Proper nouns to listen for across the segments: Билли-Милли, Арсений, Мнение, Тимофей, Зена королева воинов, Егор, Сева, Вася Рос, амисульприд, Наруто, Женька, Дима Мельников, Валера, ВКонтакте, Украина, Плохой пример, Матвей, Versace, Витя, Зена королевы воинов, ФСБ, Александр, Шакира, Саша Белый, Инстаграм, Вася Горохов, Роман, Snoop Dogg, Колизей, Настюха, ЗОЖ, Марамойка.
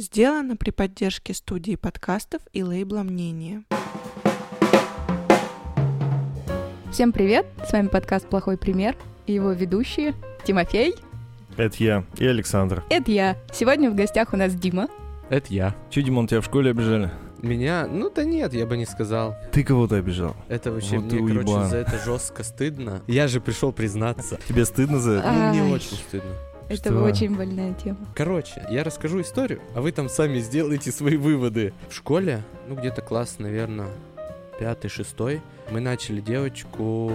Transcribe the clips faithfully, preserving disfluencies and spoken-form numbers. Сделано при поддержке студии подкастов и лейбла «Мнение». Всем привет! С вами подкаст «Плохой пример» и его ведущие Тимофей. Это я. И Александр. Это я. Сегодня в гостях у нас Дима. Это я. Че, Димон, тебя в школе обижали? Меня? Ну да нет, я бы не сказал. Ты кого-то обижал? Это вообще вот мне, короче, за это жестко стыдно. Я же пришел признаться. Тебе стыдно за это? Ну, мне очень стыдно. Это что? Очень больная тема. Короче, я расскажу историю, а вы там сами сделаете свои выводы. В школе, ну где-то класс, наверное, пятый, шестой, мы начали девочку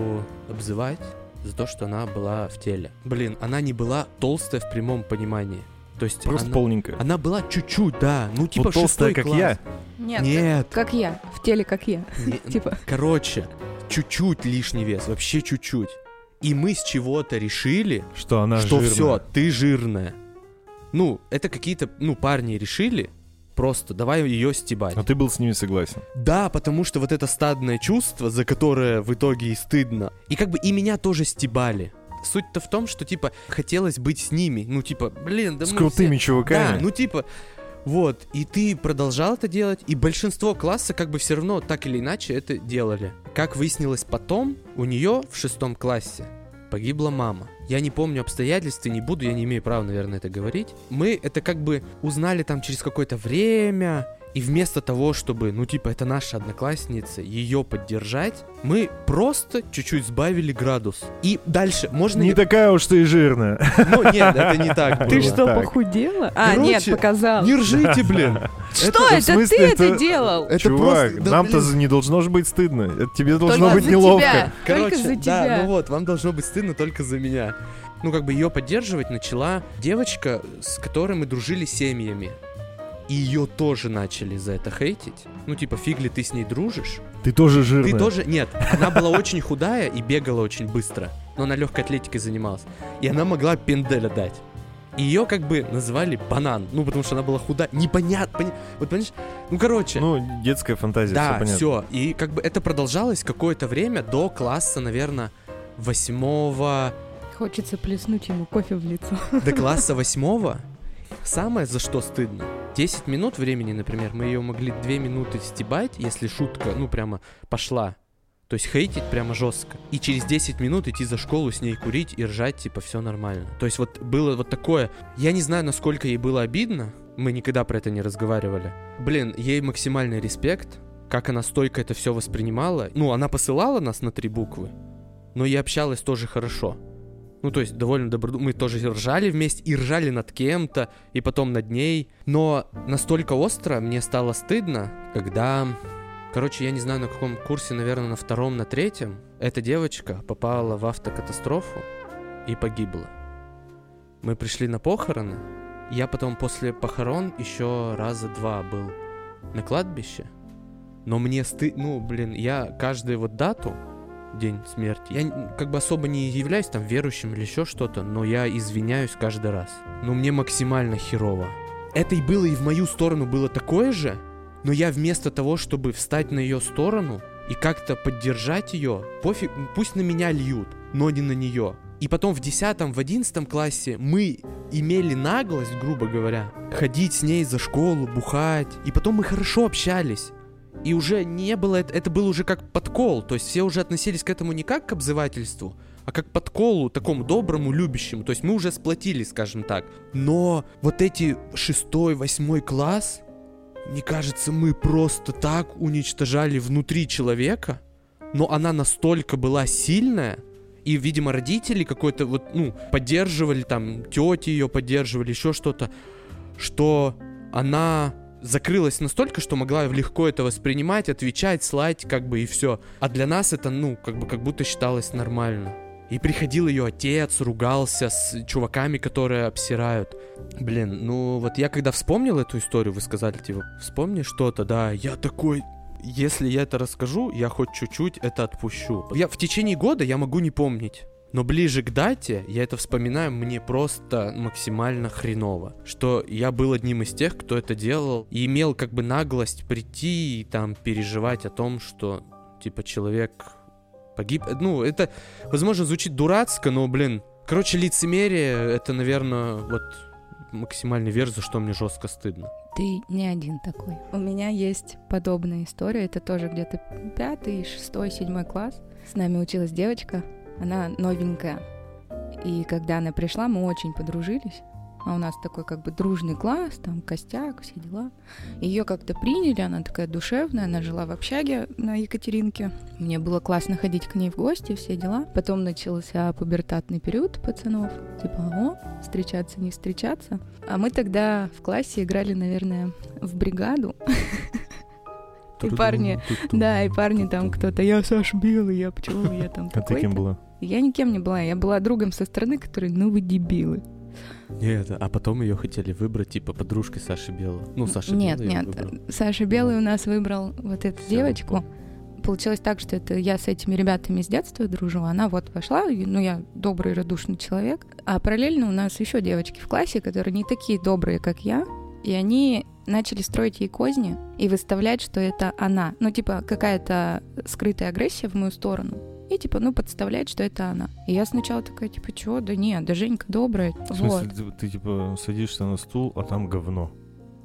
обзывать за то, что она была в теле. Блин, она не была толстая в прямом понимании. То есть просто она, полненькая. Она была чуть-чуть, да. Ну, типа вот толстая, как класс. Я. Нет, Нет. Как, как я. В теле, как я. Типа. Короче, чуть-чуть лишний вес, вообще чуть-чуть. И мы с чего-то решили, что она что жирная. Все, ты жирная. Ну, это какие-то, ну, парни решили. Просто давай ее стебать. А ты был с ними согласен? Да, потому что вот это стадное чувство, за которое в итоге и стыдно. И как бы и меня тоже стебали. Суть-то в том, что, типа, хотелось быть с ними. Ну, типа, блин, да с мы С крутыми все... чуваками. Да, ну, типа, вот. И ты продолжал это делать. И большинство класса как бы все равно так или иначе это делали. Как выяснилось потом, у нее в шестом классе погибла мама. Я не помню обстоятельств и не буду, я не имею права, наверное, это говорить. Мы это как бы узнали там через какое-то время. И вместо того, чтобы, ну, типа, это наша одноклассница, ее поддержать, мы просто чуть-чуть сбавили градус. И дальше можно... Не, не... такая уж ты и жирная. Ну, нет, это не так было. Ты что, так. похудела? А, короче, нет, показал. Не ржите, блин. Что, это, это смысле, ты это, это делал? Это чувак, просто, да, нам-то блин. не должно же быть стыдно. Это тебе должно только быть неловко. Тебя. Короче, только за тебя. Да, ну вот, вам должно быть стыдно только за меня. Ну, как бы ее поддерживать начала девочка, с которой мы дружили семьями. И ее тоже начали за это хейтить. Ну, типа, фиг ли ты с ней дружишь? Ты тоже жирная. Ты тоже... Нет, она была очень худая и бегала очень быстро. Но она легкой атлетикой занималась. И она могла пенделя дать. Ее как бы называли банан. Ну, потому что она была худая. Непонятно. Пони... Вот, понимаешь? Ну, короче. Ну, детская фантазия, да, все понятно. Да, все. И как бы это продолжалось какое-то время до класса, наверное, восьмого... Хочется плеснуть ему кофе в лицо. До класса восьмого. Самое, за что стыдно. десять минут времени, например, мы ее могли две минуты стебать, если шутка, ну, прямо пошла. То есть хейтить прямо жестко. И через десять минут идти за школу с ней курить и ржать, типа, все нормально. То есть вот было вот такое. Я не знаю, насколько ей было обидно. Мы никогда про это не разговаривали. Блин, ей максимальный респект. Как она стойко это все воспринимала. Ну, она посылала нас на три буквы, но и общалась тоже хорошо. Ну, то есть, довольно добро... Мы тоже ржали вместе, и ржали над кем-то, и потом над ней. Но настолько остро мне стало стыдно, когда... Короче, я не знаю, на каком курсе, наверное, на втором, на третьем, эта девочка попала в автокатастрофу и погибла. Мы пришли на похороны. Я потом после похорон еще раза два был на кладбище. Но мне стыдно... Ну, блин, я каждую вот дату... День смерти. Я как бы особо не являюсь там верующим или еще что-то, но я извиняюсь каждый раз. Но мне максимально херово. Это и было, и в мою сторону было такое же, но я вместо того, чтобы встать на ее сторону и как-то поддержать ее, пофиг, пусть на меня льют, но не на нее. И потом в десятом, в одиннадцатом классе мы имели наглость, грубо говоря, ходить с ней за школу, бухать. И потом мы хорошо общались. И уже не было, это, это был уже как подкол, то есть все уже относились к этому не как к обзывательству, а как к подколу, такому доброму, любящему, то есть мы уже сплотились, скажем так. Но вот эти шестой, восьмой класс, мне кажется, мы просто так уничтожали внутри человека, но она настолько была сильная, и, видимо, родители какой-то вот, ну, поддерживали, там, тети ее поддерживали, еще что-то, что она... закрылась настолько, что могла легко это воспринимать, отвечать, слать, как бы, и все. А для нас это, ну, как бы, как будто считалось нормально. И приходил ее отец, ругался с чуваками, которые обсирают. Блин, ну, вот я когда вспомнил эту историю, вы сказали, типа, вспомни что-то, да, я такой... Если я это расскажу, я хоть чуть-чуть это отпущу. Я в течение года я могу не помнить. Но ближе к дате, я это вспоминаю, мне просто максимально хреново, что я был одним из тех, кто это делал, и имел как бы наглость прийти и там переживать о том, что, типа, человек погиб. Ну, это, возможно, звучит дурацко, но, блин, короче, лицемерие, это, наверное, вот максимальный верх, за что мне жестко стыдно. Ты не один такой. У меня есть подобная история. Это тоже где-то пятый, шестой, седьмой класс. С нами училась девочка. Она новенькая. И когда она пришла, мы очень подружились. А у нас такой как бы дружный класс, там костяк, все дела. Ее как-то приняли, она такая душевная, она жила в общаге на Екатеринке. Мне было классно ходить к ней в гости, все дела. Потом начался пубертатный период пацанов. Типа, о, встречаться, не встречаться. А мы тогда в классе играли, наверное, в бригаду. И парни, да, и парни там кто-то, я Саша Белый, я пчела, я там такой-то. А ты кем была? Я никем не была, я была другом со стороны, который, ну вы дебилы. Нет, а потом ее хотели выбрать, типа, подружкой Саши Белой. Ну, Саша нет, Белый Нет, нет, Саша Белый у нас выбрал вот эту Всё, девочку. Получилось так, что это я с этими ребятами с детства дружила, она вот пошла, ну, я добрый, радушный человек. А параллельно у нас еще девочки в классе, которые не такие добрые, как я, и они начали строить ей козни и выставлять, что это она. Ну, типа, какая-то скрытая агрессия в мою сторону. И, типа, ну, подставлять, что это она. И я сначала такая, типа, чего? Да нет, да Женька добрая. В смысле, вот. ты, ты, типа, садишься на стул, а там говно.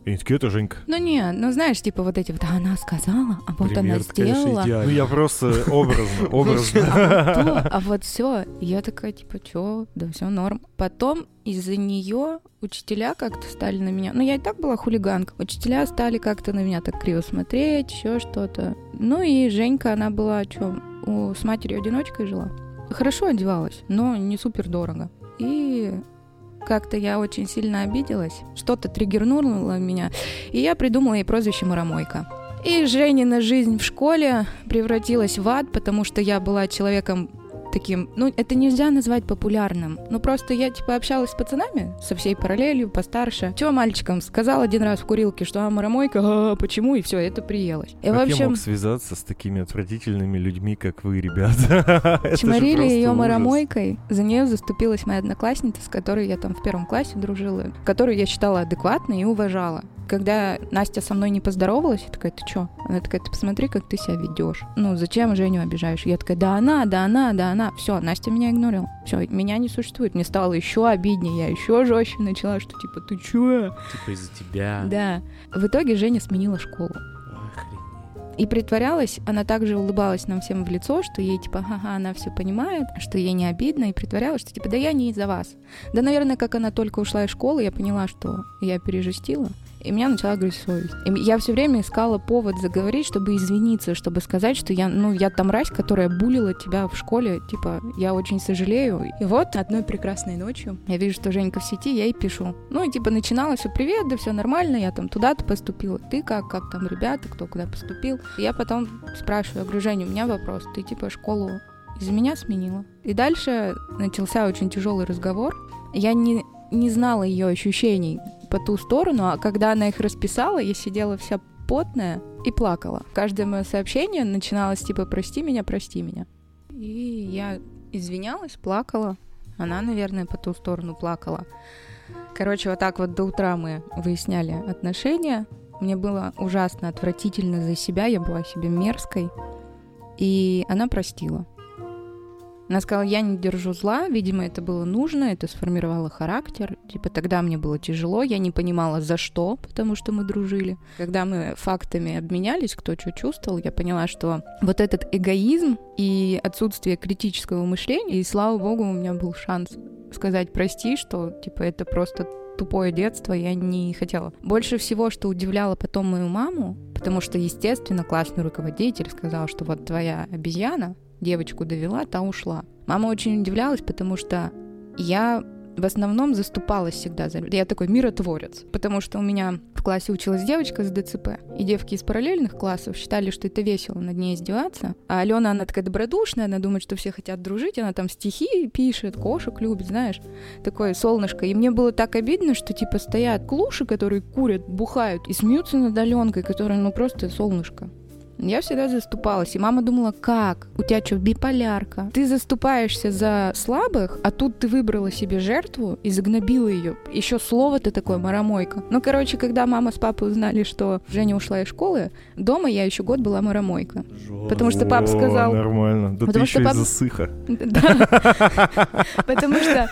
И они такие, это Женька. Ну, не, ну, знаешь, типа, вот эти вот, а она сказала, а вот пример, она сделала. Конечно, ну, я просто образно, образно. А вот все. Я такая, типа, чё? Да все норм. Потом из-за нее учителя как-то стали на меня... Ну, я и так была хулиганка. Учителя стали как-то на меня так криво смотреть, еще что-то. Ну, и Женька, она была, чё... с матерью-одиночкой жила. Хорошо одевалась, но не супер дорого. И как-то я очень сильно обиделась. Что-то триггернуло меня. И я придумала ей прозвище Марамойка. И Женина жизнь в школе превратилась в ад, потому что я была человеком таким... Ну, это нельзя назвать популярным. Ну, просто я, типа, общалась с пацанами со всей параллелью, постарше. Чего мальчикам? Сказал один раз в курилке, что а, Марамойка, а, почему? И все, это приелось. И, как в общем, я мог связаться с такими отвратительными людьми, как вы, ребята? Чморили ее Марамойкой. За нее заступилась моя одноклассница, с которой я там в первом классе дружила, которую я считала адекватной и уважала. Когда Настя со мной не поздоровалась, я такая, ты чё? Она такая, ты посмотри, как ты себя ведешь. Ну, зачем Женю обижаешь? Я такая, да она, да она, да она. Все, Настя меня игнорила. Все, меня не существует. Мне стало еще обиднее, я еще жестче начала, что типа, ты чё? Типа из-за тебя. Да. В итоге Женя сменила школу. И притворялась, она также улыбалась нам всем в лицо, что ей, типа, ага, она все понимает, что ей не обидно, и притворялась, что, типа, да я не из-за вас. Да, наверное, как она только ушла из школы, я поняла, что я пережестила. И меня начала грызть совесть. И я все время искала повод заговорить, чтобы извиниться, чтобы сказать, что я, ну, я та мразь, которая булила тебя в школе. Типа, я очень сожалею. И вот одной прекрасной ночью я вижу, что Женька в сети, я ей пишу. Ну, и типа начинала, все, привет, да все нормально, я там туда-то поступила. Ты как, как там ребята, кто куда поступил? И я потом спрашиваю, я говорю, Женя, у меня вопрос. Ты типа школу из-за меня сменила? И дальше начался очень тяжелый разговор. Я не, не знала ее ощущений по ту сторону, а когда она их расписала, я сидела вся потная и плакала. Каждое мое сообщение начиналось типа «прости меня, прости меня». И я извинялась, плакала. Она, наверное, по ту сторону плакала. Короче, вот так вот до утра мы выясняли отношения. Мне было ужасно отвратительно за себя, я была себе мерзкой. И она простила. Она сказала, я не держу зла, видимо, это было нужно, это сформировало характер. Типа тогда мне было тяжело, я не понимала, за что, потому что мы дружили. Когда мы фактами обменялись, кто что чувствовал, я поняла, что вот этот эгоизм и отсутствие критического мышления, и, слава богу, у меня был шанс сказать прости, что типа это просто тупое детство, я не хотела. Больше всего, что удивляло потом мою маму, потому что, естественно, классный руководитель сказал, что вот твоя обезьяна, девочку довела, та ушла. Мама очень удивлялась, потому что я в основном заступалась всегда за... Я такой миротворец, потому что у меня в классе училась девочка с дэ цэ пэ, и девки из параллельных классов считали, что это весело над ней издеваться. А Алена, она такая добродушная, она думает, что все хотят дружить, она там стихи пишет, кошек любит, знаешь, такое солнышко. И мне было так обидно, что типа стоят клуши, которые курят, бухают, и смеются над Аленкой, которая ну просто солнышко. Я всегда заступалась, и мама думала, как? У тебя что, биполярка? Ты заступаешься за слабых, а тут ты выбрала себе жертву и загнобила ее. Еще слово-то такое, марамойка. Ну, короче, когда мама с папой узнали, что Женя ушла из школы, дома я еще год была марамойка. Жестко. Потому что папа сказал... О, нормально. Да потому ты что еще пап... из-за сыха. Да. Потому что...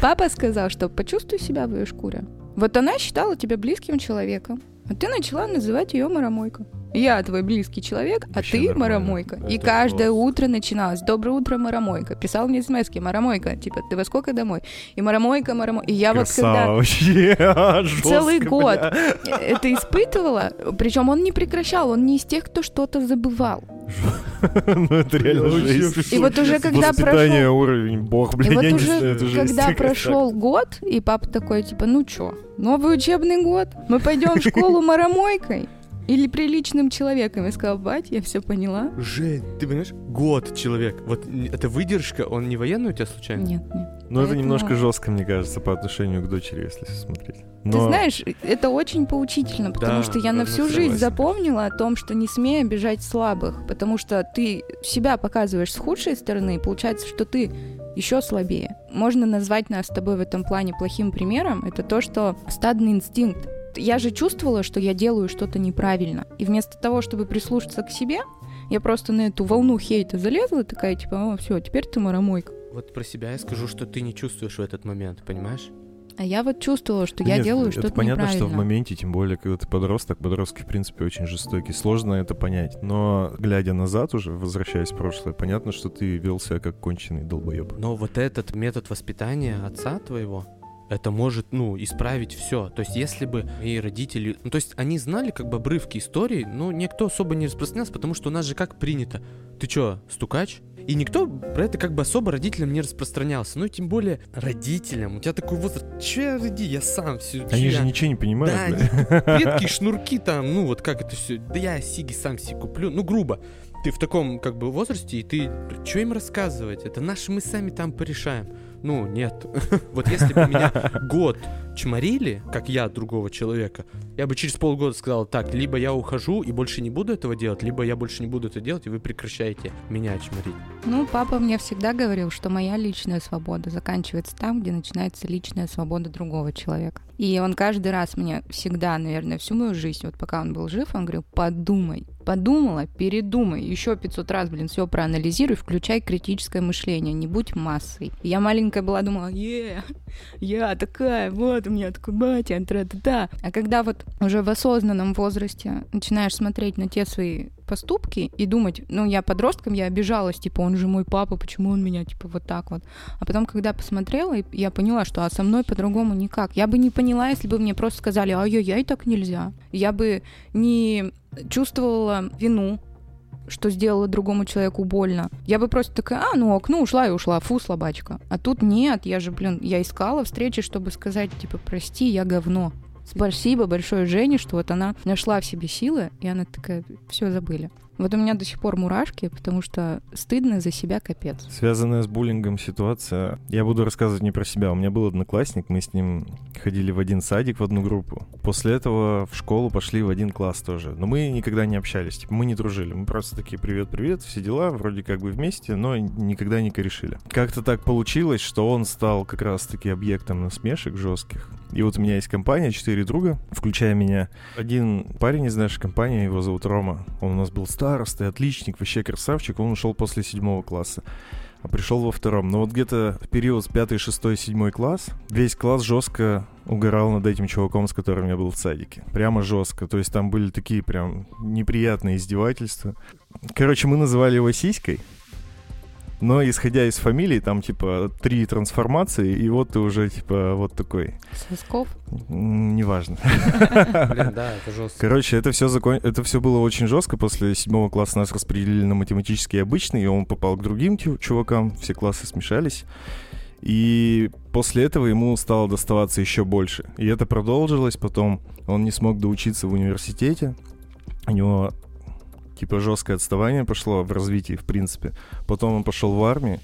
Папа сказал, что почувствуй себя в ее шкуре. Вот она считала тебя близким человеком, а ты начала называть ее Марамойка. Я твой близкий человек, а вообще ты нормально. Марамойка. Это и каждое класс. Утро начиналось: «Доброе утро, Марамойка». Писал мне смс-ки: «Марамойка, типа, ты во сколько домой?» И Марамойка, Марамойка. И я красава, вот когда жестко, целый год бля. Это испытывала, причем он не прекращал, он не из тех, кто что-то забывал. Ну это реально жесть. И вот уже когда прошел год, и папа такой, типа, ну чё, новый учебный год, мы пойдем в школу Марамойкой. Или приличным человеком. Я сказала: бать, я все поняла. Жень, ты понимаешь? Год человек. Вот эта выдержка, он не военный у тебя случайно? Нет, нет. Но это, это немножко мало. Жестко, мне кажется, по отношению к дочери, если смотреть. Но... Ты знаешь, это очень поучительно, потому да, что я на всю согласен. Жизнь запомнила о том, что не смей обижать слабых, потому что ты себя показываешь с худшей стороны, и получается, что ты еще слабее. Можно назвать нас с тобой в этом плане плохим примером. Это то, что стадный инстинкт. Я же чувствовала, что я делаю что-то неправильно. И вместо того, чтобы прислушаться к себе, я просто на эту волну хейта залезла, такая, типа, о, все, теперь ты Марамойка. Вот про себя я скажу, что ты не чувствуешь в этот момент, понимаешь? А я вот чувствовала, что да я нет, делаю что-то неправильно. Это понятно, что в моменте, тем более, когда ты подросток, подростки, в принципе, очень жестокие. Сложно это понять. Но, глядя назад уже, возвращаясь в прошлое, понятно, что ты вел себя как конченый долбоеб. Но вот этот метод воспитания отца твоего... Это может, ну, исправить все. То есть, если бы мои родители... Ну, то есть, они знали как бы обрывки истории, но никто особо не распространялся, потому что у нас же как принято. Ты чё, стукач? И никто про это как бы особо родителям не распространялся. Ну, и тем более родителям. У тебя такой возраст. Чё я роди? Я сам все... Они я... же ничего не понимают. Да, да? Они... предки, шнурки там, ну, вот как это все. Да я сиги сам себе куплю. Ну, грубо. Ты в таком как бы возрасте, и ты... Чё им рассказывать? Это наши мы сами там порешаем. Ну, нет. Вот если бы меня год чморили, как я другого человека, я бы через полгода сказал: так, либо я ухожу и больше не буду этого делать, либо я больше не буду это делать, и вы прекращаете меня чморить. Ну, папа мне всегда говорил, что моя личная свобода заканчивается там, где начинается личная свобода другого человека. И он каждый раз мне всегда, наверное, всю мою жизнь, вот пока он был жив, он говорил: подумай. Подумала, передумай, еще пятьсот раз, блин, все проанализируй, включай критическое мышление, не будь массой. Я маленькая была, думала: е, я такая, вот у меня такой батя, тра-та-та. А когда вот уже в осознанном возрасте начинаешь смотреть на те свои поступки и думать: ну, я подростком, я обижалась, типа, он же мой папа, почему он меня, типа, вот так вот. А потом, когда посмотрела, я поняла, что а со мной по-другому никак. Я бы не поняла, если бы мне просто сказали: ай-яй-яй, так нельзя. Я бы не... чувствовала вину, что сделала другому человеку больно. Я бы просто такая: а, ну ок, ну ушла и ушла, фу, слабачка. А тут нет, я же, блин, я искала встречи, чтобы сказать, типа, прости, я говно. Спасибо большое Жене, что вот она нашла в себе силы, и она такая: все, забыли. Вот у меня до сих пор мурашки, потому что стыдно за себя капец. Связанная с буллингом ситуация. Я буду рассказывать не про себя. У меня был одноклассник, мы с ним ходили в один садик, в одну группу. После этого в школу пошли в один класс тоже. Но мы никогда не общались, типа, мы не дружили. Мы просто такие: привет-привет, все дела, вроде как бы вместе, но никогда не корешили. Как-то так получилось, что он стал как раз-таки объектом насмешек жестких. И вот у меня есть компания, четыре друга, включая меня. Один парень из нашей компании, его зовут Рома. Он у нас был старый. Старостый, отличник, вообще красавчик. Он ушел после седьмого класса, а пришел во втором. Но вот где-то в период с пятый, шестой, седьмой класс весь класс жестко угорал над этим чуваком, с которым я был в садике. Прямо жестко. То есть там были такие прям неприятные издевательства. Короче, мы называли его Сиськой. Но исходя из фамилии, там типа три трансформации, и вот ты уже типа вот такой. Сосков? Неважно. Блин, да, это жестко. Короче, это все закон... это все было очень жестко. После седьмого класса нас распределили на математический и обычный, и он попал к другим чувакам, все классы смешались. И после этого ему стало доставаться еще больше. И это продолжилось потом. Он не смог доучиться в университете. У него... типа жесткое отставание пошло в развитии, в принципе. Потом он пошел в армию,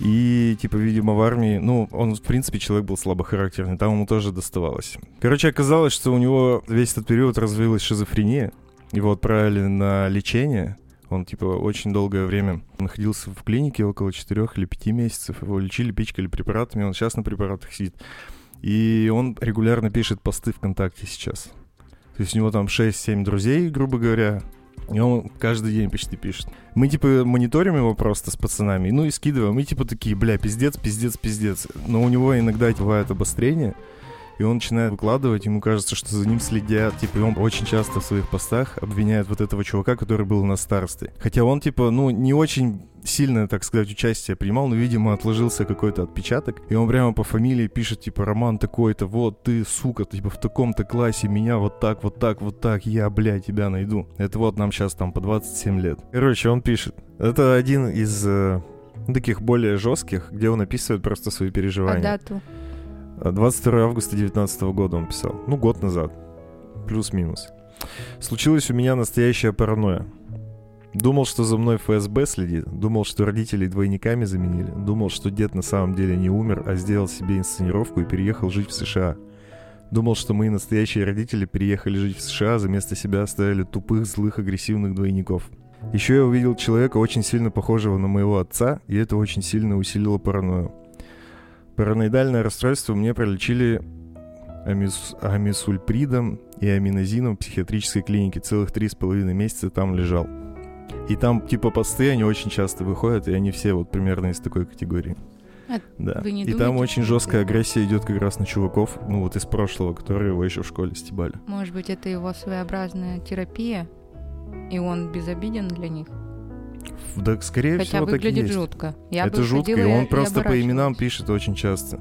и, типа, видимо, в армии... Ну, он, в принципе, человек был слабохарактерный, там ему тоже доставалось. Короче, оказалось, что у него весь этот период развилась шизофрения. Его отправили на лечение. Он, типа, очень долгое время находился в клинике, около четырех или пяти месяцев. Его лечили, пичкали препаратами, он сейчас на препаратах сидит. И он регулярно пишет посты ВКонтакте сейчас. То есть у него там шесть-семь друзей, грубо говоря... И он каждый день почти пишет. Мы, типа, мониторим его просто с пацанами, ну и скидываем. И, типа, такие, бля, пиздец, пиздец, пиздец. Но у него иногда бывает обострение, и он начинает выкладывать, ему кажется, что за ним следят. Типа, и он очень часто в своих постах обвиняет вот этого чувака, который был на старстве. Хотя он, типа, ну, не очень сильно, так сказать, участие принимал, но, видимо, отложился какой-то отпечаток. И он прямо по фамилии пишет, типа, Роман такой-то, вот ты, сука, ты, типа, в таком-то классе, меня вот так, вот так, вот так, я, бля, тебя найду. Это вот нам сейчас там по двадцать семь лет. Короче, он пишет. Это один из э, таких более жестких, где он описывает просто свои переживания. А дату? двадцать второго августа девятнадцатого года он писал. Ну, год назад. Плюс-минус. Случилась у меня настоящая паранойя. Думал, что за мной эф эс бэ следит. Думал, что родителей двойниками заменили. Думал, что дед на самом деле не умер, а сделал себе инсценировку и переехал жить в США. Думал, что мои настоящие родители переехали жить в США, а за место себя оставили тупых, злых, агрессивных двойников. Еще я увидел человека, очень сильно похожего на моего отца, и это очень сильно усилило паранойю. Параноидальное расстройство мне пролечили амис... амисульпридом и аминозином в психиатрической клинике. Целых три с половиной месяца там лежал. И там, типа, посты, они очень часто выходят, и они все вот примерно из такой категории. А да. Вы не думаете, и там очень жесткая агрессия идет как раз на чуваков, ну вот из прошлого, которые его еще в школе стебали. Может быть, это его своеобразная терапия, и он безобиден для них? Да, скорее Хотя всего, так и есть. Хотя выглядит жутко. Я это жутко, и он и просто по именам пишет очень часто.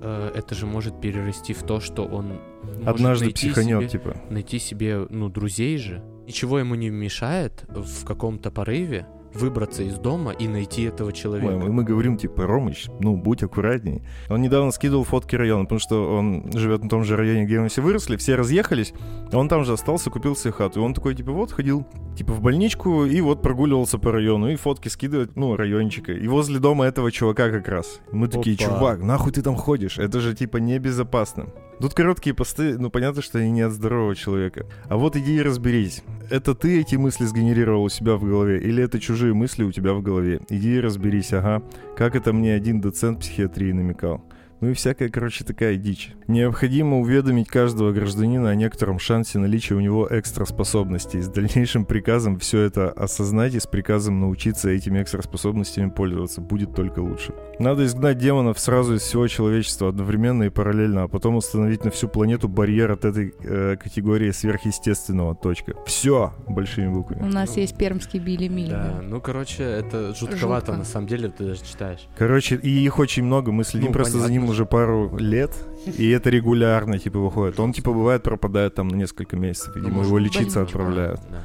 Это же может перерасти в то, что он однажды может психанет, себе, типа. Найти себе, ну, друзей же. Ничего ему не мешает в каком-то порыве выбраться из дома и найти этого человека. Ой, мы говорим, типа, Ромыч, ну, будь аккуратней. Он недавно скидывал фотки района, потому что он живет на том же районе, где мы все выросли, все разъехались, а он там же остался, купил себе хату. И он такой, типа, вот, ходил, типа, в больничку и вот прогуливался по району, и фотки скидывает, ну, райончика. И возле дома этого чувака как раз. Мы Опа. Такие, чувак, нахуй ты там ходишь? Это же, типа, небезопасно. Тут короткие посты, ну, понятно, что они не от здорового человека. А вот иди и разберись. Это ты эти мысли сгенерировал у себя в голове, или это чужие мысли у тебя в голове? Иди и разберись, ага. Как это мне один доцент психиатрии намекал. Ну и всякая, короче, такая дичь. Необходимо уведомить каждого гражданина о некотором шансе наличия у него экстраспособностей. С дальнейшим приказом все это осознать и с приказом научиться этими экстраспособностями пользоваться. Будет только лучше. Надо изгнать демонов сразу из всего человечества, одновременно и параллельно, а потом установить на всю планету барьер от этой э, категории сверхъестественного. Точка. Все! Большими буквами. У нас ну, есть пермский Билли-Милли. Да, ну, короче, это жутковато, Жутко. На самом деле, ты даже читаешь. Короче, и их очень много, мы следим ну, просто понятно. За ним уже пару лет, и это регулярно, типа, выходит. Он, типа, бывает, пропадает там на несколько месяцев, видимо, ну, может, его лечиться больничка. Отправляют. Да.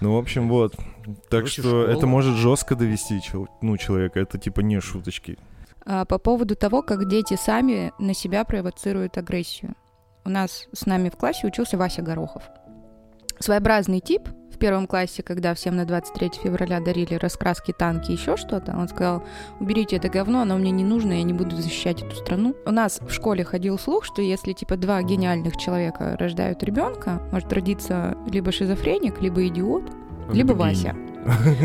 Ну, в общем, вот. Так Короче, что школа. Это может жестко довести ну, человека, это, типа, не шуточки. А по поводу того, как дети сами на себя провоцируют агрессию. У нас с нами в классе учился Вася Горохов. Своеобразный тип. В первом классе, когда всем на двадцать третье февраля дарили раскраски, танки, еще что-то, он сказал, уберите это говно, оно мне не нужно, я не буду защищать эту страну. У нас в школе ходил слух, что если, типа, два гениальных человека рождают ребенка, может родиться либо шизофреник, либо идиот, либо Вася.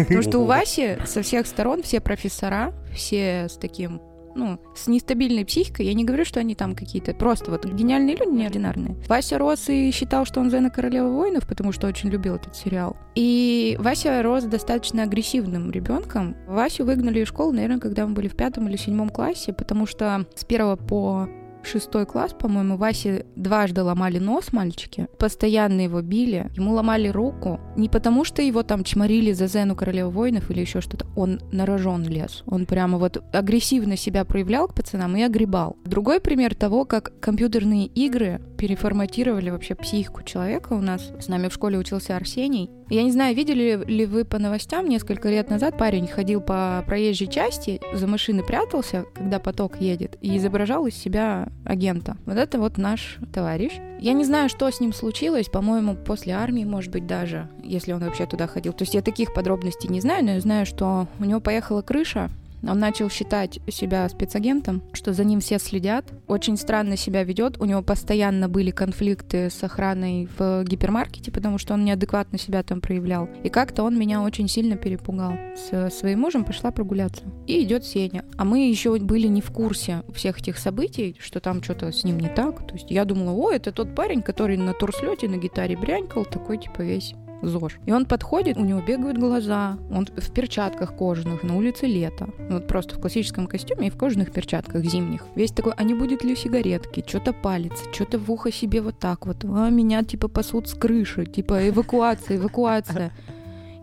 Потому что у Васи со всех сторон все профессора, все с таким... Ну, с нестабильной психикой. Я не говорю, что они там какие-то просто вот гениальные люди, неординарные. Вася Рос и считал, что он Зена королевы воинов, потому что очень любил этот сериал. И Вася рос достаточно агрессивным ребенком. Васю выгнали из школы, наверное, когда мы были в пятом или седьмом классе, потому что с первого по шестой класс, по-моему, Васе дважды ломали нос мальчики, постоянно его били, ему ломали руку. Не потому что его там чморили за Зену королеву воинов или еще что-то, он на рожон лез, он прямо вот агрессивно себя проявлял к пацанам и огребал. Другой пример того, как компьютерные игры переформатировали вообще психику человека. У нас с нами в школе учился Арсений. Я не знаю, видели ли вы по новостям, несколько лет назад парень ходил по проезжей части, за машины прятался, когда поток едет, и изображал из себя агента. Вот это вот наш товарищ. Я не знаю, что с ним случилось, по-моему, после армии, может быть, даже, если он вообще туда ходил. То есть я таких подробностей не знаю, но я знаю, что у него поехала крыша. Он начал считать себя спецагентом, что за ним все следят, очень странно себя ведет. У него постоянно были конфликты с охраной в гипермаркете, потому что он неадекватно себя там проявлял. И как-то он меня очень сильно перепугал. Со своим мужем пошла прогуляться. И идет Сеня. А мы еще были не в курсе всех этих событий, что там что-то с ним не так. То есть я думала, о, это тот парень, который на турслете на гитаре брянькал, такой типа весь ЗОЖ. И он подходит, у него бегают глаза, он в перчатках кожаных, на улице лето. Вот просто в классическом костюме и в кожаных перчатках зимних. Весь такой, а не будет ли сигаретки, что-то палец, что-то в ухо себе вот так вот. А меня типа пасут с крыши, типа эвакуация, эвакуация.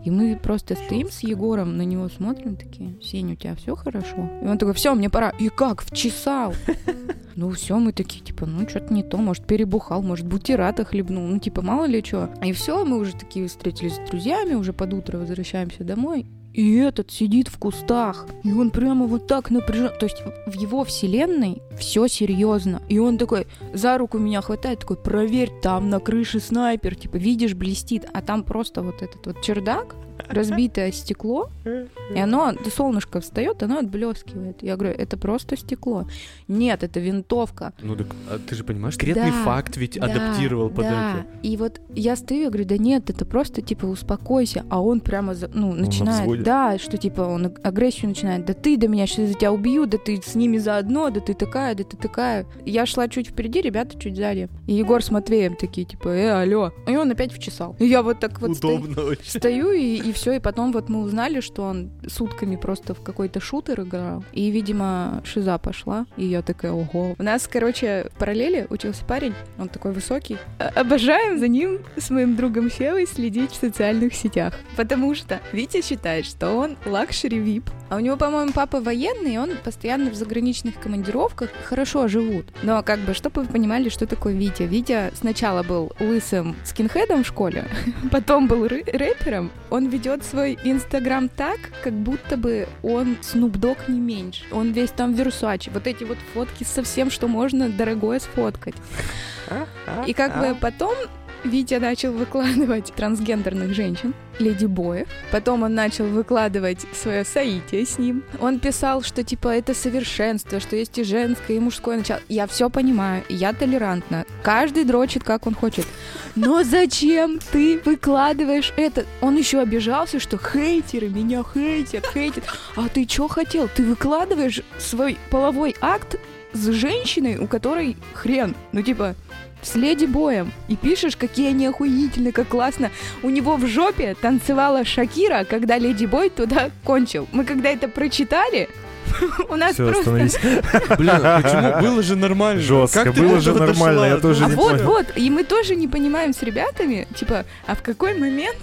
И мы просто стоим с Егором, на него смотрим, такие, Сеня, у тебя все хорошо? И он такой, все, мне пора. И как, вчесал? Ну все, мы такие, типа, ну что-то не то, может, перебухал, может, бутирата хлебнул, ну типа, мало ли что. И все, мы уже такие встретились с друзьями, уже под утро возвращаемся домой. И этот сидит в кустах, и он прямо вот так напряжен. То есть в его вселенной все серьезно. И он такой, за руку меня хватает, такой, проверь, там на крыше снайпер, типа, видишь, блестит. А там просто вот этот вот чердак, разбитое стекло, и оно, солнышко встает, оно отблескивает. Я говорю, это просто стекло. Нет, это винтовка. Ну так, а ты же понимаешь, секретный да, факт ведь да, адаптировал да. под это. И вот я стою, я говорю, да нет, это просто, типа, успокойся. А он прямо, ну, начинает, он да, что, типа, он агрессию начинает. Да ты, да меня сейчас за тебя убью, да ты с ними заодно, да ты такая, да ты такая. Я шла чуть впереди, ребята чуть сзади. И Егор с Матвеем такие, типа, э, алло. И он опять вчесал. И я вот так вот стою, стою и И все, и потом вот мы узнали, что он сутками просто в какой-то шутер играл. И, видимо, шиза пошла. И я такая, ого. У нас, короче, в параллели учился парень. Он такой высокий. Обожаем за ним с моим другом Севой следить в социальных сетях. Потому что Витя считает, что он лакшери вип. А у него, по-моему, папа военный, и он постоянно в заграничных командировках хорошо живут. Но как бы, чтобы вы понимали, что такое Витя. Витя сначала был лысым скинхедом в школе, потом был ры- рэпером. Он ведет свой Инстаграм так, как будто бы он Snoop Dogg не меньше. Он весь там Versace. Вот эти вот фотки со всем, что можно дорогое сфоткать. И как бы потом... Витя начал выкладывать трансгендерных женщин, леди-боев. Потом он начал выкладывать свое соитие с ним. Он писал, что типа это совершенство, что есть и женское, и мужское начало. Я все понимаю, я толерантна. Каждый дрочит, как он хочет. Но зачем ты выкладываешь это? Он еще обижался, что хейтеры меня хейтят, хейтят. А ты что хотел? Ты выкладываешь свой половой акт с женщиной, у которой хрен. Ну типа... с леди-боем. И пишешь, какие они охуительные, как классно. У него в жопе танцевала Шакира, когда леди-бой туда кончил. Мы когда это прочитали, у нас просто... Блин, почему? Было же нормально. Жестко, было же нормально, я тоже не понял. А вот, вот, и мы тоже не понимаем с ребятами, типа, а в какой момент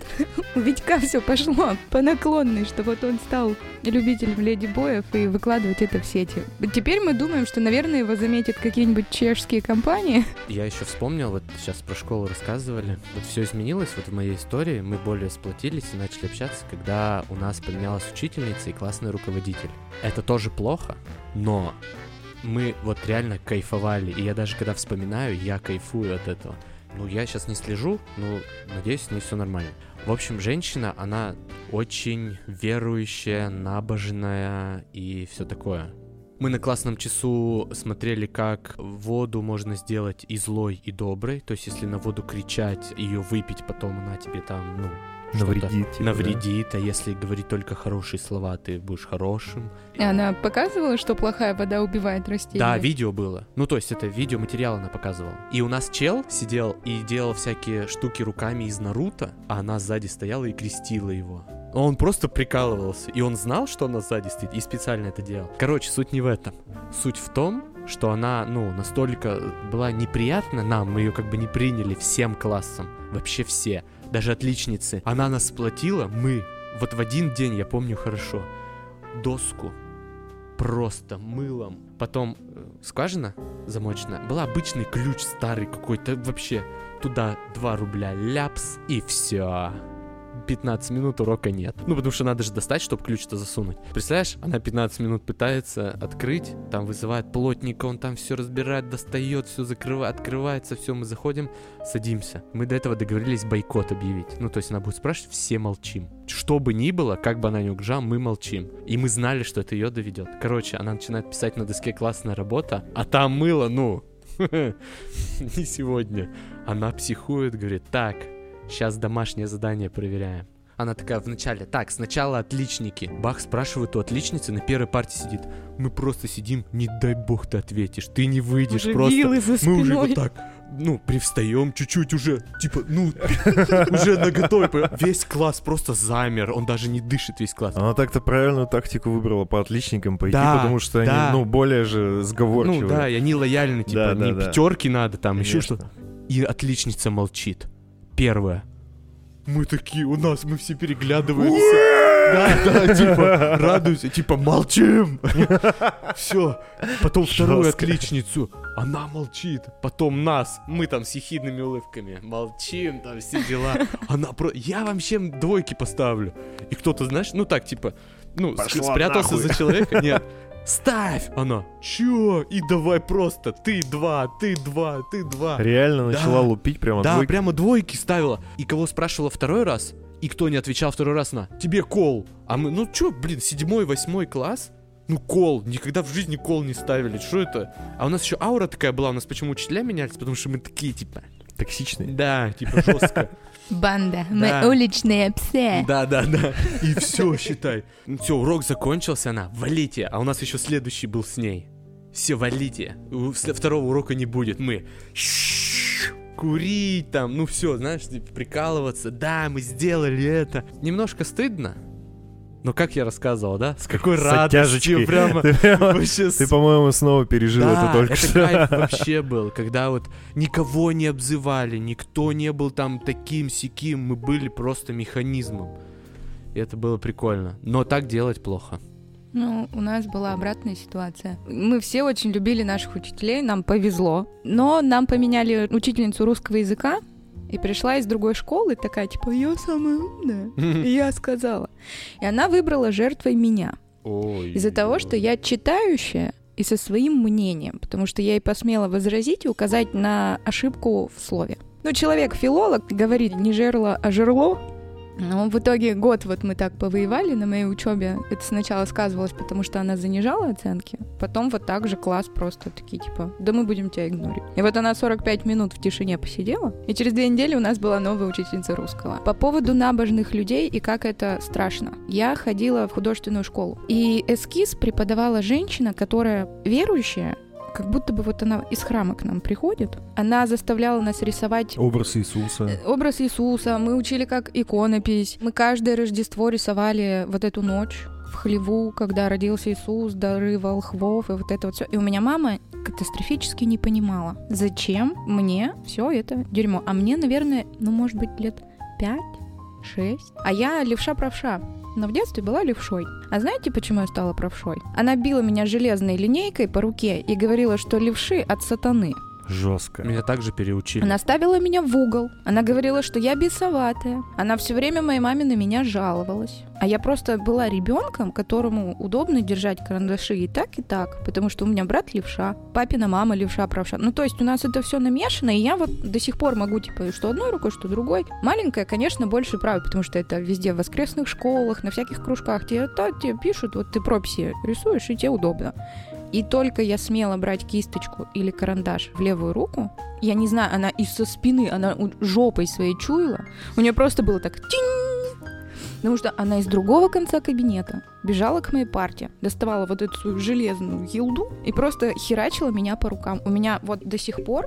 у Витька все пошло по наклонной, что вот он стал... любителем леди-боев и выкладывать это в сети. Теперь мы думаем, что, наверное, его заметят какие-нибудь чешские компании. Я еще вспомнил, вот сейчас про школу рассказывали. Вот все изменилось, вот в моей истории мы более сплотились и начали общаться, когда у нас поменялась учительница и классный руководитель. Это тоже плохо, но мы вот реально кайфовали. И я даже когда вспоминаю, я кайфую от этого. Ну, я сейчас не слежу, но надеюсь, с ней все нормально. В общем, женщина, она очень верующая, набожная и все такое. Мы на классном часу смотрели, как воду можно сделать и злой, и доброй. То есть, если на воду кричать, ее выпить, потом она тебе там, ну... навредит. Типа, навредит, да? А если говорить только хорошие слова, ты будешь хорошим. И она показывала, что плохая вода убивает растения? Да, видео было. Ну, то есть это видеоматериал она показывала. И у нас чел сидел и делал всякие штуки руками из Наруто, а она сзади стояла и крестила его. Он просто прикалывался. И он знал, что она сзади стоит, и специально это делал. Короче, суть не в этом. Суть в том, что она, ну, настолько была неприятна нам, мы ее как бы не приняли всем классом. Вообще все. Даже отличницы. Она нас сплотила, мы. Вот в один день, я помню хорошо, доску просто мылом. Потом скважина замочная. Была обычный ключ старый какой-то вообще. Туда два рубля ляпс и все. пятнадцать минут урока нет. Ну, потому что надо же достать, чтобы ключ-то засунуть. Представляешь, она пятнадцать минут пытается открыть, там вызывает плотника, он там все разбирает, достает, все закрывает, открывается, все, мы заходим, садимся. Мы до этого договорились бойкот объявить. Ну, то есть она будет спрашивать, все молчим. Что бы ни было, как бы она ни угрожала, мы молчим. И мы знали, что это ее доведет. Короче, она начинает писать на доске «классная работа», а там мыло, ну, не сегодня. Она психует, говорит, так... сейчас домашнее задание проверяем. Она такая вначале, так, сначала отличники. Бах, спрашивают у отличницы, на первой парте сидит. Мы просто сидим, не дай бог ты ответишь, ты не выйдешь, уже просто. Мы уже вот так, ну, привстаем чуть-чуть уже, типа, ну, уже наготове. Весь класс просто замер, он даже не дышит, весь класс. Она так-то правильную тактику выбрала по отличникам пойти, да, потому что да. они, ну, более же сговорчивые. Ну да, и они лояльны, типа, да, не да, пятерки да. надо там, конечно. Еще что-то. И отличница молчит. Первая. Мы такие, у нас, мы все переглядываемся. Да, да, типа, радуйся, типа, молчим. Все. Потом вторую отличницу. Она молчит. Потом нас. Мы там с ехидными улыбками. Молчим, там все дела. Она про... Я вам чем двойки поставлю. И кто-то, знаешь, ну так, типа, ну, спрятался за человека. Нет. Ставь! Она. Чё? И давай просто. Ты два, ты два, ты два. Реально начала лупить прямо двойки. Да, прямо двойки ставила. И кого спрашивала второй раз? И кто не отвечал второй раз на «тебе кол». А мы, ну чё, блин, седьмой, восьмой класс? Ну кол, никогда в жизни кол не ставили, что это? А у нас еще аура такая была, у нас почему учителя менялись? Потому что мы такие, типа... Токсичные? Да, типа жестко. Банда, мы уличные псы. Да-да-да, и все, считай. Все, урок закончился, она, валите. А у нас еще следующий был с ней. Все, валите, второго урока не будет, мы... Курить там, ну все, знаешь, прикалываться. Да, мы сделали это. Немножко стыдно. Но как я рассказывал, да? С какой радостью прямо. Ты, вообще... ты, по-моему, снова пережил да, это только это что. Кайф вообще был, когда вот никого не обзывали, никто не был там таким-сяким, мы были просто механизмом. И это было прикольно. Но так делать плохо. Ну, у нас была обратная ситуация. Мы все очень любили наших учителей, нам повезло. Но нам поменяли учительницу русского языка, и пришла из другой школы, такая, типа, я самая умная, и я сказала. И она выбрала жертвой меня. Ой, из-за того, что я читающая и со своим мнением, потому что я ей посмела возразить и указать на ошибку в слове. Ну, человек-филолог говорит не жерло, а жерло. Ну, в итоге год вот мы так повоевали на моей учебе. Это сначала сказывалось, потому что она занижала оценки. Потом вот так же класс просто такие, типа, да мы будем тебя игнорить. И вот она сорок пять минут в тишине посидела. И через две недели у нас была новая учительница русского. По поводу набожных людей и как это страшно. Я ходила в художественную школу. И эскиз преподавала женщина, которая верующая, как будто бы вот она из храма к нам приходит. Она заставляла нас рисовать... Образ Иисуса. Образ Иисуса. Мы учили как иконопись. Мы каждое Рождество рисовали вот эту ночь в хлеву, когда родился Иисус, дары волхвов и вот это вот все. И у меня мама катастрофически не понимала, зачем мне все это дерьмо. А мне, наверное, ну, может быть, лет пять-шесть. А я левша-правша. Но в детстве была левшой. А знаете, почему я стала правшой? Она била меня железной линейкой по руке и говорила, что левши от сатаны. Жестко. Меня также переучили. Она ставила меня в угол. Она говорила, что я бесоватая. Она все время моей маме на меня жаловалась. А я просто была ребенком, которому удобно держать карандаши и так, и так. Потому что у меня брат левша, папина мама левша, правша. Ну, то есть у нас это все намешано, и я вот до сих пор могу, типа, что одной рукой, что другой. Маленькая, конечно, больше правой, потому что это везде в воскресных школах, на всяких кружках. Тебе, да, тебе пишут, вот ты прописи рисуешь, и тебе удобно. И только я смела брать кисточку или карандаш в левую руку, я не знаю, она из-со спины, она жопой своей чуяла. У нее просто было так... Потому что она из другого конца кабинета бежала к моей парте, доставала вот эту свою железную елду и просто херачила меня по рукам. У меня вот до сих пор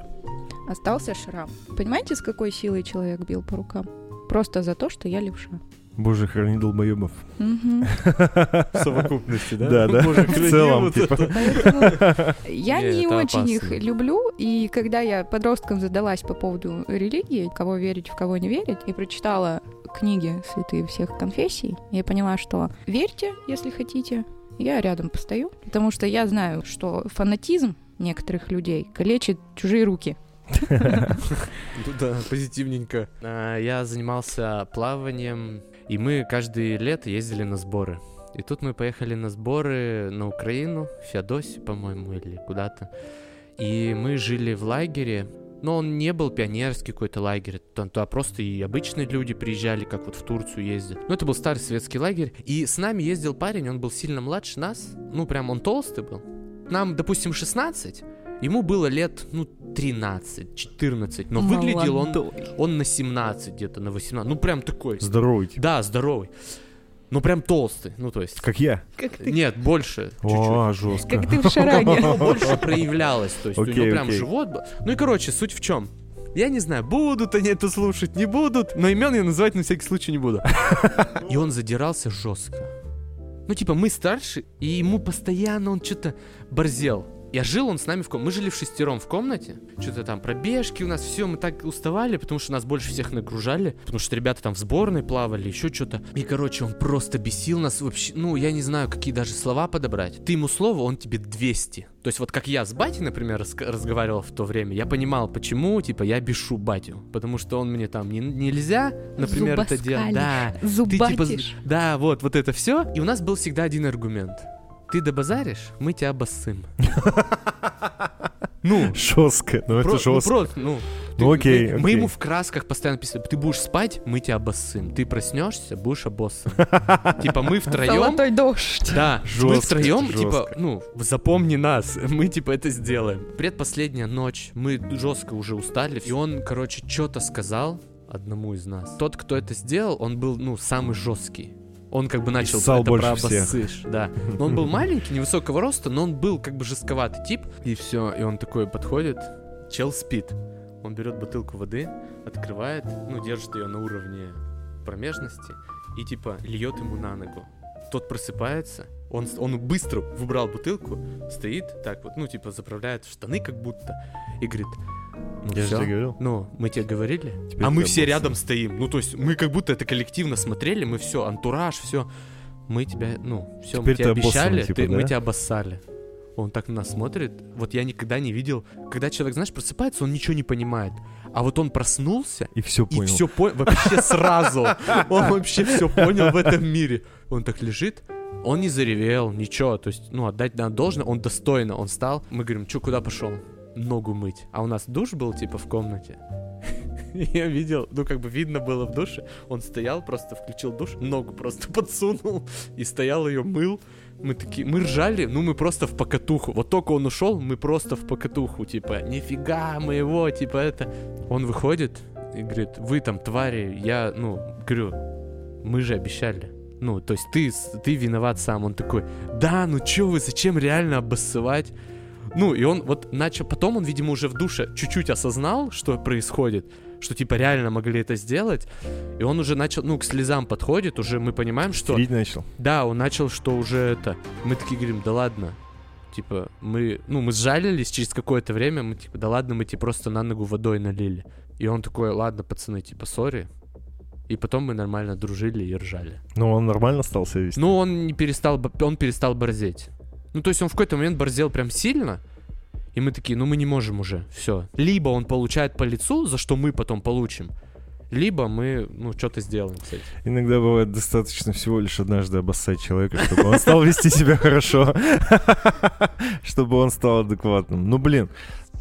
остался шрам. Понимаете, с какой силой человек бил по рукам? Просто за то, что я левша. Боже, храни долбоебов. В совокупности, да? Да, да, в целом. Я не очень их люблю, и когда я подросткам задалась по поводу религии, в кого верить, в кого не верить, и прочитала книги святые всех конфессий, я поняла, что верьте, если хотите, я рядом постою, потому что я знаю, что фанатизм некоторых людей калечит чужие руки. Ну да, позитивненько. Я занимался плаванием... И мы каждое лето ездили на сборы. И тут мы поехали на сборы на Украину, в Феодосию, по-моему, или куда-то. И мы жили в лагере, но он не был пионерский какой-то лагерь. Туда просто и обычные люди приезжали, как вот в Турцию ездят. Но это был старый советский лагерь. И с нами ездил парень, он был сильно младше нас. Ну, прям он толстый был. Нам, допустим, шестнадцать, ему было лет, ну, тринадцать-четырнадцать, но молодой. Выглядел он, он на семнадцать где-то, на восемнадцать, ну прям такой. Здоровый. Да, здоровый. Ну, прям толстый, ну, то есть... Как я? Как ты... Нет, больше чуть-чуть. О, жестко. Как ты в шараге. Но больше проявлялось, то есть okay, у него прям okay. живот... Ну и, короче, суть в чем? Я не знаю, будут они это слушать, не будут, но имен я называть на всякий случай не буду. И он задирался жестко. Ну, типа, мы старше, и ему постоянно он что-то борзел. Я жил, он с нами в комнате. Мы жили в шестером в комнате. Что-то там пробежки у нас, все, мы так уставали, потому что нас больше всех нагружали. Потому что ребята там в сборной плавали, еще что-то. И, короче, он просто бесил нас вообще. Ну, я не знаю, какие даже слова подобрать. Ты ему слово, он тебе двести. То есть вот как я с батей, например, раз- разговаривал в то время, я понимал, почему, типа, я бешу батю. Потому что он мне там не- нельзя, например, зубоскали. Это делать. Да, зубатишь. Ты, типа, да, вот, вот это все. И у нас был всегда один аргумент. Ты добазаришь, мы тебя обоссым. Ну, жестко, ну это жестко. Ну, окей. Мы ему в красках постоянно писали: ты будешь спать, мы тебя обоссым. Ты проснешься, будешь обоссым. Типа мы втроем. Золотой дождь. Да, мы втроем, типа, ну, запомни нас, мы типа это сделаем. Предпоследняя ночь, мы жестко уже устали. И он, короче, что-то сказал одному из нас. Тот, кто это сделал, он был, ну, самый жесткий. Он как бы начал это про обоссыш, да. Но он был маленький, невысокого роста, но он был как бы жестковатый тип. И все, и он такой подходит, чел спит. Он берет бутылку воды, открывает, ну, держит ее на уровне промежности и типа льет ему на ногу. Тот просыпается, он, он быстро выбрал бутылку, стоит так вот, ну, типа заправляет в штаны как будто и говорит... Ну, я же тебе говорил. Ну, мы тебе говорили. Теперь а мы все обоссим. Рядом стоим. Ну, то есть, мы как будто это коллективно смотрели, мы все, антураж, все. Мы тебя, ну, все, мы тебе обещали, обоссим, типа, ты, да? Мы тебя обоссали. Он так на нас смотрит. Вот я никогда не видел. Когда человек, знаешь, просыпается, он ничего не понимает. А вот он проснулся и все понял. И все понял. Вообще сразу. Он вообще все понял в этом мире. Он так лежит. Он не заревел, ничего. То есть, ну, отдать надо должное. Он достойно, он встал. Мы говорим, че, куда пошел? Ногу мыть. А у нас душ был, типа, в комнате. Я видел, ну, как бы видно было в душе. Он стоял, просто включил душ, ногу просто подсунул и стоял ее мыл. Мы такие, мы ржали, ну, мы просто в покатуху. Вот только он ушел, мы просто в покатуху. Типа, нифига моего, типа, это... Он выходит и говорит, вы там твари, я, ну, говорю, мы же обещали. Ну, то есть ты, ты виноват сам. Он такой, да, ну, че вы, зачем реально обоссывать? Ну, и он вот начал... Потом он, видимо, уже в душе чуть-чуть осознал, что происходит, что, типа, реально могли это сделать. И он уже начал... Ну, к слезам подходит, уже мы понимаем, что... Стрить начал. Да, он начал, что уже это... Мы такие говорим, да ладно. Типа, мы... Ну, мы сжалились через какое-то время. Мы, типа, да ладно, мы тебе просто на ногу водой налили. И он такой, ладно, пацаны, типа, сори. И потом мы нормально дружили и ржали. Ну, он нормально стал себя вести? Ну, он не перестал... Он перестал борзеть. Ну, то есть он в какой-то момент борзел прям сильно, и мы такие, ну, мы не можем уже, все. Либо он получает по лицу, за что мы потом получим, либо мы, ну, что-то сделаем, кстати. Иногда бывает достаточно всего лишь однажды обоссать человека, чтобы он стал вести себя хорошо, чтобы он стал адекватным. Ну, блин.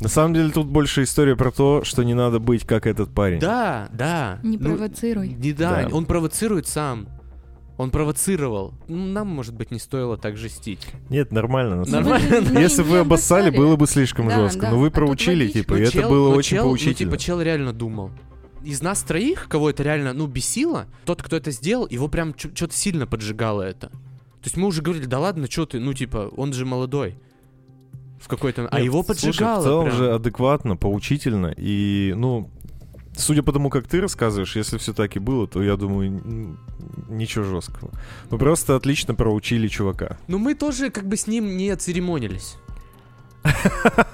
На самом деле тут больше история про то, что не надо быть как этот парень. Да, да. Не провоцируй. Не да, он провоцирует сам. Он провоцировал. Нам, может быть, не стоило так жестить. Нет, нормально. На самом нормально. Деле. Мы, если бы вы обоссали, было бы слишком да, жестко. Да. Но вы а проучили, типа, ну, и чел, это было очень чел, поучительно. Ну, типа, чел реально думал. Из нас троих, кого это реально, ну, бесило, тот, кто это сделал, его прям ч- что-то сильно поджигало это. То есть мы уже говорили, да ладно, что ты, ну, типа, он же молодой. В какой-то... Нет, а его поджигало. Слушай, в целом прям. Же адекватно, поучительно и, ну... Судя по тому, как ты рассказываешь, если все так и было, то я думаю, ничего жесткого. Мы просто отлично проучили чувака. Ну, мы тоже как бы с ним не церемонились.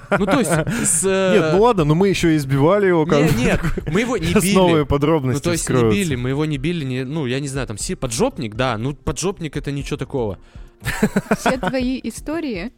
Ну, то есть, с... Нет, ну ладно, но мы еще и избивали его. Как нет, нет, мы его не били. Новые подробности. Ну, то есть, скроются. Не били, мы его не били, не... ну, я не знаю, там, си... поджопник, да, ну, поджопник — это ничего такого. Все твои истории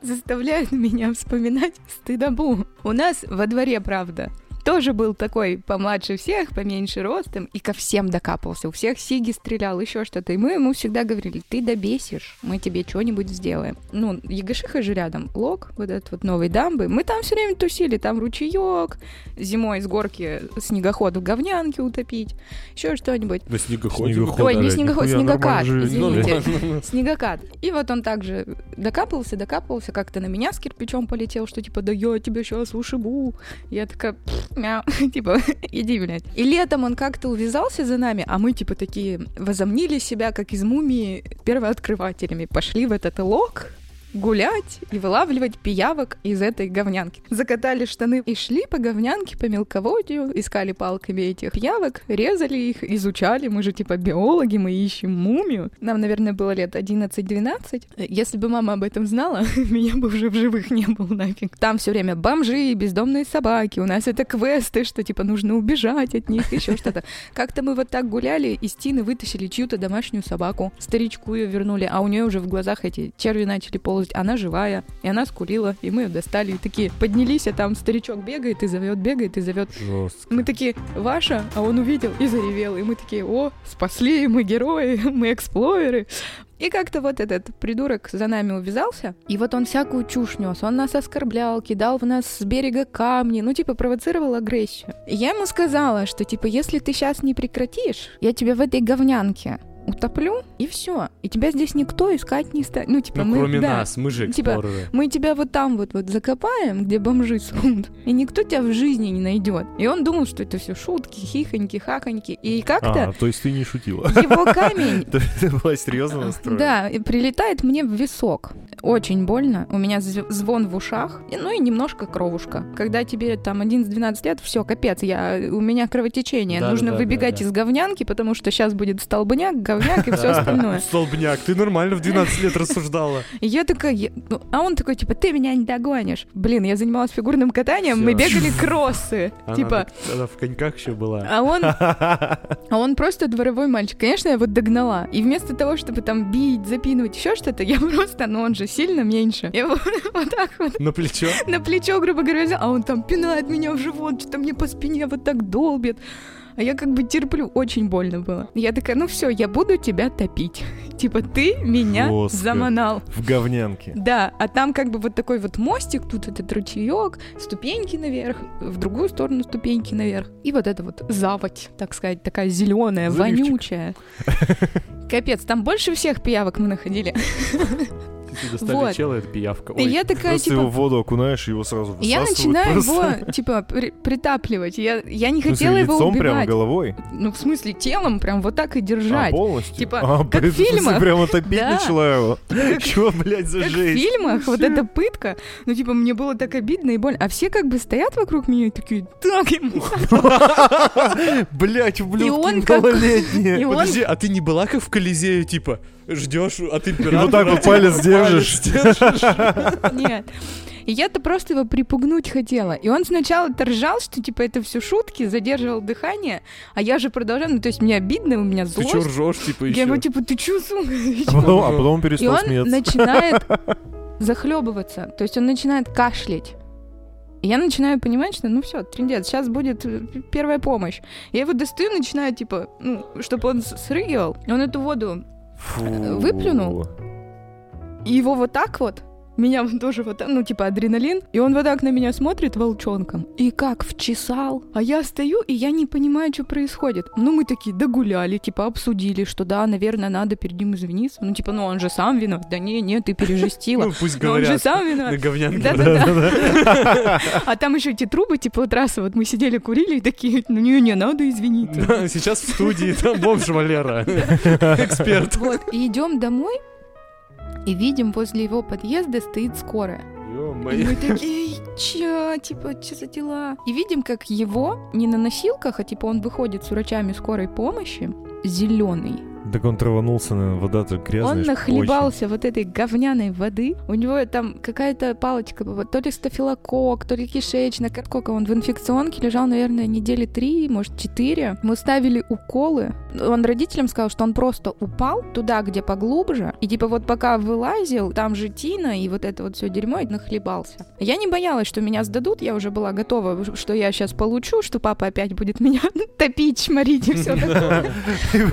заставляют меня вспоминать стыдобу. У нас во дворе, правда, тоже был такой помладше всех, поменьше ростом, и ко всем докапывался. У всех сиги стрелял, еще что-то. И мы ему всегда говорили, ты добесишь, мы тебе что-нибудь сделаем. Ну, ЕГШХ же рядом, лог, вот этот вот новой дамбы. Мы там все время тусили, там ручеек, зимой с горки снегоход в говнянке утопить, еще что-нибудь. Да снегоход. снегоход Ой, не снегоход, снегокат, извините. Снегокат. И вот он также докапывался, докапывался, как-то на меня с кирпичом полетел, что типа, да я тебя сейчас ушибу. Я такая... мяу, типа, иди, блядь. И летом он как-то увязался за нами, а мы, типа, такие возомнили себя, как из мумии, первооткрывателями. Пошли в этот лог гулять и вылавливать пиявок из этой говнянки. Закатали штаны и шли по говнянке, по мелководью, искали палками этих пиявок, резали их, изучали. Мы же типа биологи, мы ищем мумию. Нам, наверное, было лет одиннадцать-двенадцать. Если бы мама об этом знала, меня бы уже в живых не было нафиг. Там все время бомжи, бездомные собаки. У нас это квесты, что типа нужно убежать от них, еще что-то. Как-то мы вот так гуляли, из тины вытащили чью-то домашнюю собаку. Старичку ее вернули, а у нее уже в глазах эти черви начали ползать. Она живая, и она скулила, и мы ее достали, и такие поднялись, а там старичок бегает и зовет, бегает и зовет. Жестко. Мы такие, Ваша, а он увидел и заревел, и мы такие, о, спасли, мы герои, мы эксплойеры. И как-то вот этот придурок за нами увязался, и вот он всякую чушь нес, он нас оскорблял, кидал в нас с берега камни, ну типа провоцировал агрессию. И я ему сказала, что типа если ты сейчас не прекратишь, я тебя в этой говнянке утоплю, и все. И тебя здесь никто искать не станет. Ну, типа, ну, мы, кроме да, нас, мы же эксплореры. Типа, мы тебя вот там вот, вот закопаем, где бомжи сунут, и никто тебя в жизни не найдет. И он думал, что это все шутки, хихоньки, хахоньки. И как-то... А, то есть ты не шутила. Его камень... Ты была серьезно настроена. Да, прилетает мне в висок. Очень больно. У меня звон в ушах. Ну и немножко кровушка. Когда тебе там одиннадцать-двенадцать лет, все, капец, я... у меня кровотечение. Нужно выбегать из говнянки, потому что сейчас будет столбняк, говняк и все остальное. Столбняк, ты нормально в двенадцать лет рассуждала. Я такая, а он такой, типа, ты меня не догонишь. Блин, я занималась фигурным катанием, мы бегали кроссы. Типа. Она в коньках еще была. А он, а он просто дворовой мальчик. Конечно, я его догнала. И вместо того, чтобы там бить, запинывать, еще что-то, я просто, ну он же сильно меньше. Я его вот так вот. На плечо? На плечо, грубо говоря, а он там пинает меня в живот, что-то мне по спине вот так долбит. А я как бы терплю, очень больно было. Я такая, ну все, я буду тебя топить. Типа ты меня Жестко. заманал. В говнянке. Да, а там как бы вот такой вот мостик, тут этот ручеек, ступеньки наверх, в другую сторону ступеньки наверх. И вот это вот заводь, так сказать, такая зеленая, Заливчик. вонючая. Капец, там больше всех пиявок мы находили. Достали вот. Чела, это пиявка. Ой, я такая, просто типа, его в воду окунаешь, и его сразу высасывают. Я начинаю просто. его, типа, при- притапливать. Я, я не хотела смысле, его лицом убивать. Прямо головой? Ну, в смысле, телом прям вот так и держать. А, полностью? Типа, а, как блин, в фильмах. Прямо топить да. начала его. Чего, блядь, за как жесть? В фильмах все. Вот эта пытка. Ну, типа, мне было так обидно и больно. А все как бы стоят вокруг меня и такие, так ему. Блядь, ублюдки малолетние. Подожди, а ты не была как в Колизее, типа... Ждешь, а ты пират. И вот так вот палец держишь. Нет. И я-то просто его припугнуть хотела. И он сначала-то ржал, что типа это все шутки, задерживал дыхание, а я же продолжаю, ну то есть мне обидно, у меня злость. Ты чё ржёшь, типа ещё? Я его типа, ты чё, сука? А потом, а потом перестал смеяться. И он начинает захлебываться, то есть он начинает кашлять. Я начинаю понимать, что ну все, трындец, сейчас будет первая помощь. Я его достаю, начинаю типа, ну, чтобы он срыгивал. Он эту воду Фу. выплюнул, и его вот так вот, меня тоже вот так, ну типа адреналин, и он вот так на меня смотрит волчонком, и как вчесал, а я стою, и я не понимаю, что происходит. Ну мы такие догуляли, типа обсудили, что да, наверное, надо перед ним извиниться, ну типа, ну он же сам виноват, да не, не, ты пережестила, ну пусть говорят, он же сам виноват, да-да-да, а там еще эти трубы, типа вот раз вот мы сидели, курили, и такие, ну не, не, надо извиниться. Сейчас в студии, там бомж Валера, эксперт. Вот, и идем домой, и видим, возле его подъезда стоит скорая. Ё-моё. И мы такие, чё, типа, чё за дела? И видим, как его не на носилках, а типа он выходит с врачами скорой помощи, зеленый. Так он траванулся, наверное, вода-то грязная. Он нахлебался вот этой говняной воды. У него там какая-то палочка была, то ли стафилокок, то ли кишечник. Сколько он в инфекционке лежал, наверное, недели три, может, четыре. Мы ставили уколы. Он родителям сказал, что он просто упал туда, где поглубже. И типа вот пока вылазил, там же тина и вот это вот все дерьмо, и нахлебался. Я не боялась, что меня сдадут. Я уже была готова, что я сейчас получу, что папа опять будет меня топить, шмарить и все такое.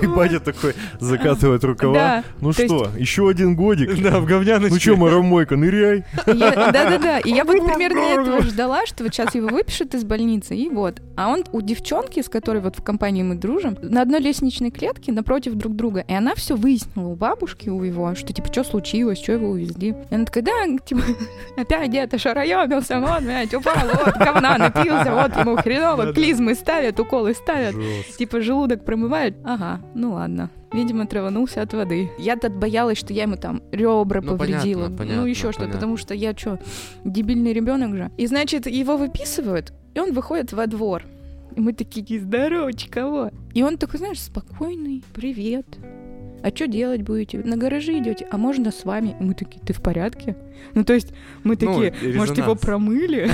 И батя такой... закатывает рукава. Да, ну что, есть... еще один годик. Да, в говняночке. Ну что, Марамойка, ныряй. Да-да-да, и я вот примерно этого ждала, что вот сейчас его выпишут из больницы, и вот. А он у девчонки, с которой вот в компании мы дружим, на одной лестничной клетке напротив друг друга, и она все выяснила у бабушки, у его, что типа, что случилось, что его увезли. И она такая, да, типа, опять где-то шароёбился, вот, блядь, упал, вот, говна напился, вот ему хреново, клизмы ставят, уколы ставят, типа, желудок промывают. Ага, ну ладно. Видимо, траванулся от воды. Я-то боялась, что я ему там ребра ну, повредила. Понятно, понятно, ну, еще что-то, потому что я что, дебильный ребенок же. И, значит, его выписывают, и он выходит во двор. И мы такие, здорово, чего? И он такой, знаешь, спокойный, привет. А что делать будете? На гаражи идете, а можно с вами? И мы такие, ты в порядке? Ну, то есть, мы такие, ну, может, его промыли?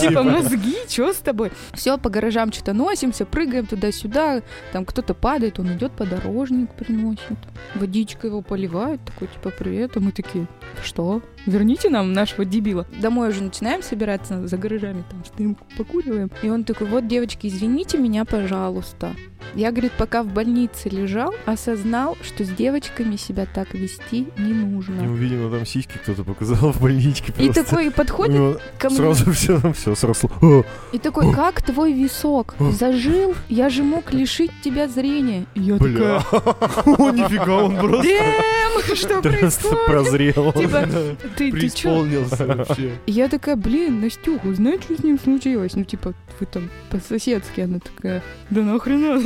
Типа, мозги, что с тобой? Все, по гаражам что-то носимся, прыгаем туда-сюда, там кто-то падает, он идет, подорожник приносит, водичкой его поливают, такой, типа, привет, а мы такие, что? Верните нам нашего дебила. Домой уже начинаем собираться за гаражами, там, стоим, покуриваем. И он такой, вот, девочки, извините меня, пожалуйста. Я, говорит, пока в больнице лежал, осознал, что с девочками себя так вести не нужно. Ему, видимо, там сиськи кто-то показал в больничке. И такой подходит ко мне. Сразу все, там все сросло. И такой, как твой висок? Зажил? Я же мог лишить тебя зрения. Я такая... О, нифига, он просто... Дэм, что происходит? Прозрел. Типа, ты чё? Преисполнился вообще. Я такая, блин, Настюха, знаешь, что с ним случилось? Ну, типа, вы там по-соседски. Она такая, да нахрена?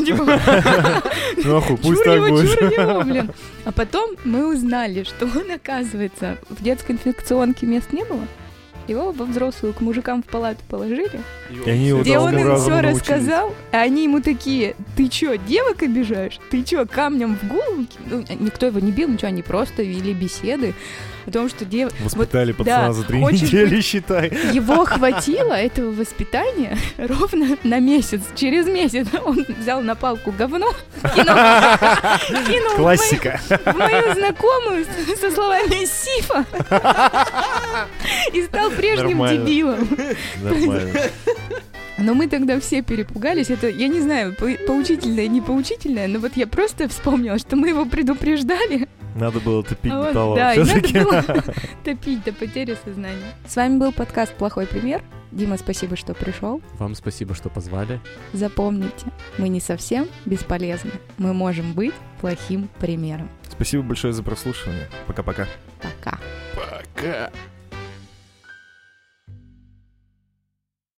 Нахуй, пусть так будет. А потом мы узнали, что он, оказывается, в детской инфекционке мест не было. Его во взрослую к мужикам в палату положили. Где он им все рассказал, а они ему такие, ты чё, девок обижаешь? Ты чё, камнем в голову? Ну, никто его не бил, ничего, они просто вели беседы. О том, что дев... Воспитали вот, пацана да, за три недели, быть, считай. Его хватило, этого воспитания, ровно на месяц. Через месяц он взял на палку говно, кинул классика в мою знакомую со словами «Сифа» и стал прежним дебилом. Нормально. Но мы тогда все перепугались. Это, я не знаю, поучительное, не поучительное, но вот я просто вспомнила, что мы его предупреждали. Надо было топить до того. Да, все-таки. Надо было топить до потери сознания. С вами был подкаст «Плохой пример». Дима, спасибо, что пришел. Вам спасибо, что позвали. Запомните, мы не совсем бесполезны. Мы можем быть плохим примером. Спасибо большое за прослушивание. Пока-пока. Пока. Пока.